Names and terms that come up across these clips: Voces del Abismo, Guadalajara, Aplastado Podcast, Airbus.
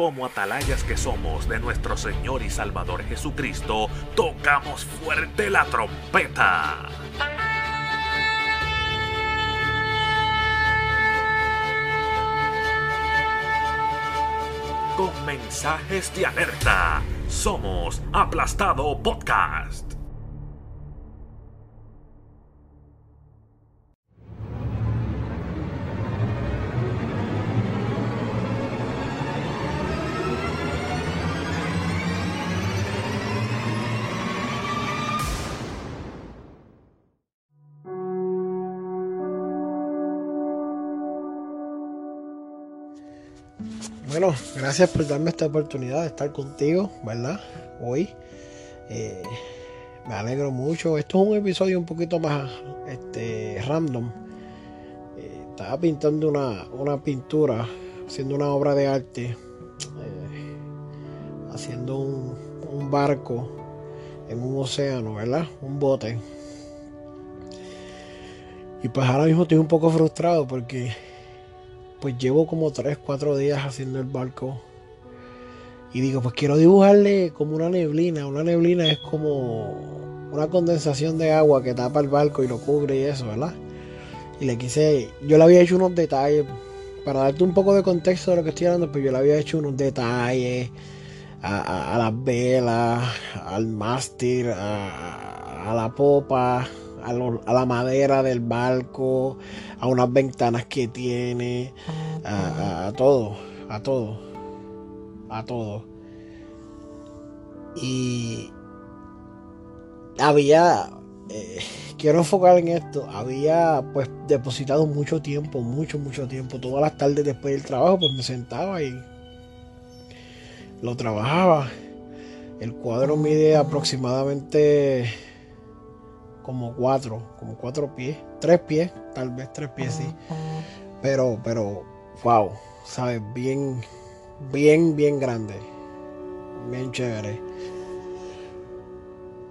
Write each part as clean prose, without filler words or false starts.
como atalayas que somos de nuestro Señor y Salvador Jesucristo, tocamos fuerte la trompeta. Con mensajes de alerta, somos Aplastado Podcast. Bueno, gracias por darme esta oportunidad de estar contigo, ¿verdad? Hoy me alegro mucho. Esto es un episodio un poquito más random. Estaba pintando una pintura, haciendo una obra de arte, haciendo un barco en un océano, ¿verdad? Un bote. Y pues ahora mismo estoy un poco frustrado porque pues llevo como 3-4 días haciendo el barco y digo, pues quiero dibujarle como una neblina. Una neblina es como una condensación de agua que tapa el barco y lo cubre y eso, ¿verdad? Y yo le había hecho unos detalles, para darte un poco de contexto de lo que estoy hablando, pues yo le había hecho unos detalles a las velas, al mástil, a la popa, a la madera del barco, a unas ventanas que tiene, a todo. Y quiero enfocar en esto, había pues depositado mucho tiempo, todas las tardes después del trabajo pues me sentaba y lo trabajaba. El cuadro mide aproximadamente como 4 pies, 3 pies, tal vez 3 pies, sí. Pero, wow, sabes, bien grande, bien chévere.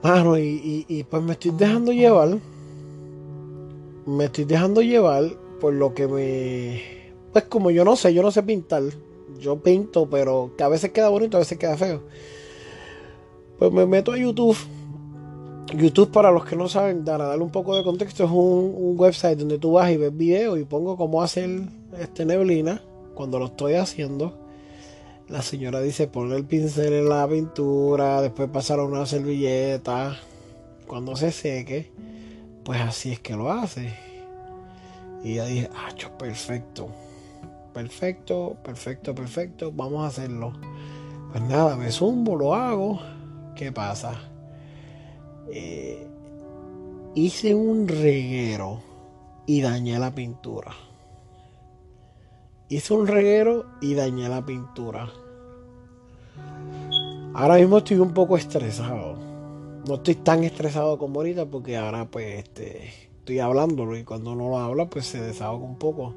Mano, y pues me estoy dejando llevar por lo que pues como yo no sé pintar, yo pinto, pero que a veces queda bonito, a veces queda feo. Pues me meto a YouTube. YouTube, para los que no saben, para darle un poco de contexto, es un website donde tú vas y ves videos, y pongo cómo hacer neblina. Cuando lo estoy haciendo, la señora dice poner el pincel en la pintura, después pasar a una servilleta, cuando se seque, pues así es que lo hace. Y ya dije, perfecto, vamos a hacerlo. Pues nada, me zumbo, lo hago. ¿Qué pasa? Hice un reguero y dañé la pintura. Ahora mismo estoy un poco estresado. No estoy tan estresado como ahorita porque ahora pues estoy hablándolo, y cuando uno lo habla pues se desahoga un poco.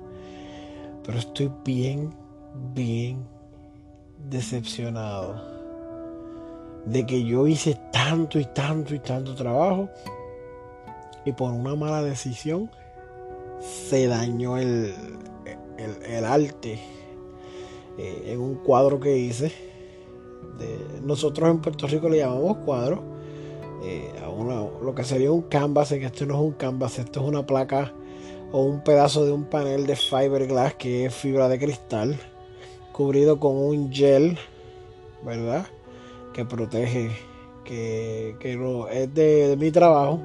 Pero estoy bien decepcionado de que yo hice tanto trabajo y por una mala decisión se dañó el arte en un cuadro que hice. Nosotros en Puerto Rico le llamamos cuadro a lo que sería un canvas, que esto no es un canvas, esto es una placa o un pedazo de un panel de fiberglass, que es fibra de cristal, cubrido con un gel, ¿verdad?, que protege, que no, es de mi trabajo.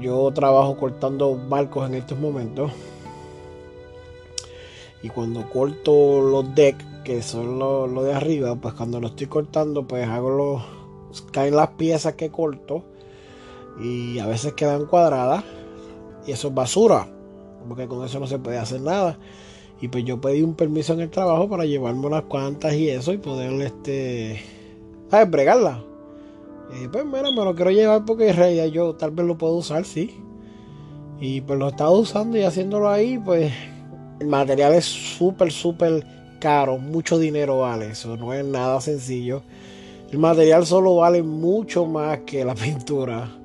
Yo trabajo cortando barcos en estos momentos, y cuando corto los decks, que son lo de arriba, pues cuando lo estoy cortando pues caen las piezas que corto, y a veces quedan cuadradas, y eso es basura porque con eso no se puede hacer nada. Y pues yo pedí un permiso en el trabajo para llevarme unas cuantas y eso, y poder bregarla. Y dije, pues mira, me lo quiero llevar porque en realidad yo tal vez lo puedo usar, sí. Y pues lo estaba usando y haciéndolo ahí, pues el material es súper caro, mucho dinero vale, eso no es nada sencillo. El material solo vale mucho más que la pintura,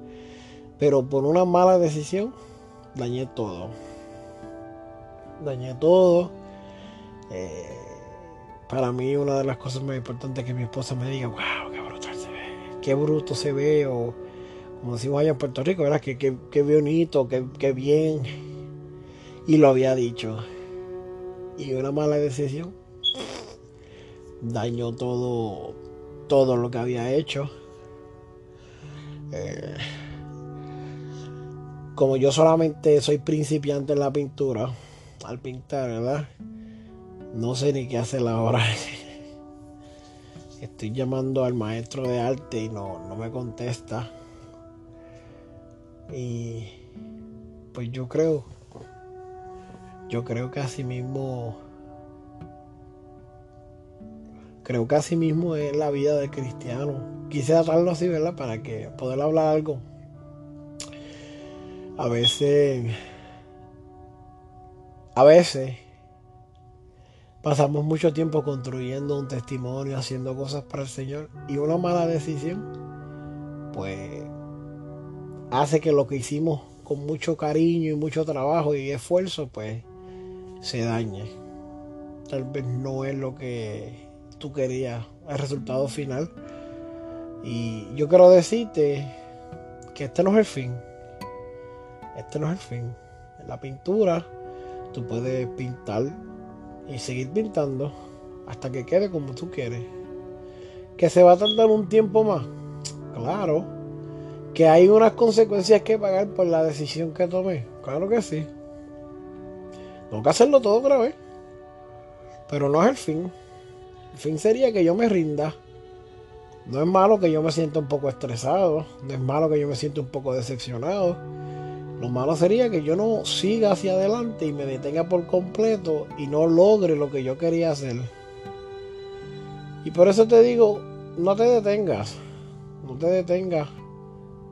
pero por una mala decisión dañé todo. Para mí una de las cosas más importantes es que mi esposa me diga, wow, qué brutal se ve, qué bruto se ve, o como decimos allá en Puerto Rico, ¿verdad? Qué bonito, qué bien. Y lo había dicho. Y una mala decisión dañó todo lo que había hecho. Como yo solamente soy principiante en la pintura, al pintar, ¿verdad? No sé ni qué hacer ahora. Estoy llamando al maestro de arte y no me contesta. Y pues creo que así mismo es la vida del cristiano. Quise tratarlo así, ¿verdad? Para que poder hablar algo. A veces pasamos mucho tiempo construyendo un testimonio, haciendo cosas para el Señor, y una mala decisión pues hace que lo que hicimos con mucho cariño y mucho trabajo y esfuerzo pues se dañe. Tal vez no es lo que tú querías, el resultado final. Y yo quiero decirte que este no es el fin. En la pintura tú puedes pintar y seguir pintando hasta que quede como tú quieres. ¿Que se va a tardar un tiempo más? Claro. ¿Que hay unas consecuencias que pagar por la decisión que tomé? Claro que sí. Tengo que hacerlo todo otra vez. Pero no es el fin. El fin sería que yo me rinda. No es malo que yo me sienta un poco estresado. No es malo que yo me sienta un poco decepcionado. Lo malo sería que yo no siga hacia adelante y me detenga por completo y no logre lo que yo quería hacer. Y por eso te digo, no te detengas.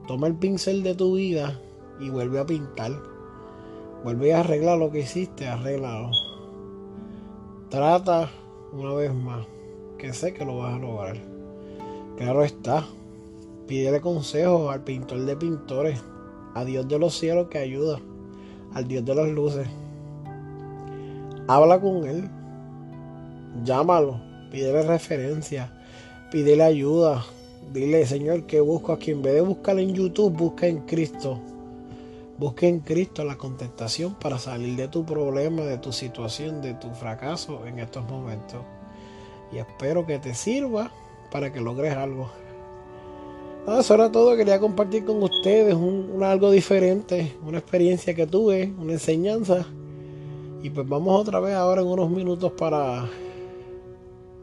Toma el pincel de tu vida y vuelve a pintar. Vuelve a arreglar lo que hiciste, arréglalo. Trata una vez más, que sé que lo vas a lograr. Claro está, pídele consejos al pintor de pintores, a Dios de los cielos que ayuda, al Dios de las luces. Habla con él, llámalo, pídele referencia, pídele ayuda, dile, Señor, ¿qué busco aquí? En vez de buscar en YouTube, busca en Cristo la contestación para salir de tu problema, de tu situación, de tu fracaso en estos momentos. Y espero que te sirva para que logres algo. Nada, eso era todo. Quería compartir con ustedes algo diferente, una experiencia que tuve, una enseñanza. Y pues vamos otra vez ahora en unos minutos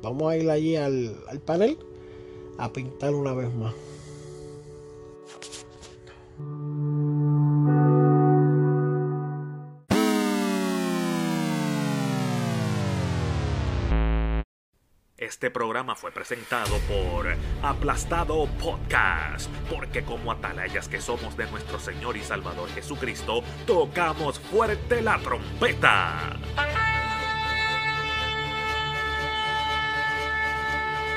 vamos a ir allí al panel a pintar una vez más. Este programa fue presentado por Aplastado Podcast, porque como atalayas que somos de nuestro Señor y Salvador Jesucristo, tocamos fuerte la trompeta.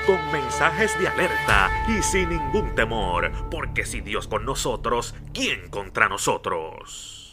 Con mensajes de alerta y sin ningún temor, porque si Dios con nosotros, ¿quién contra nosotros?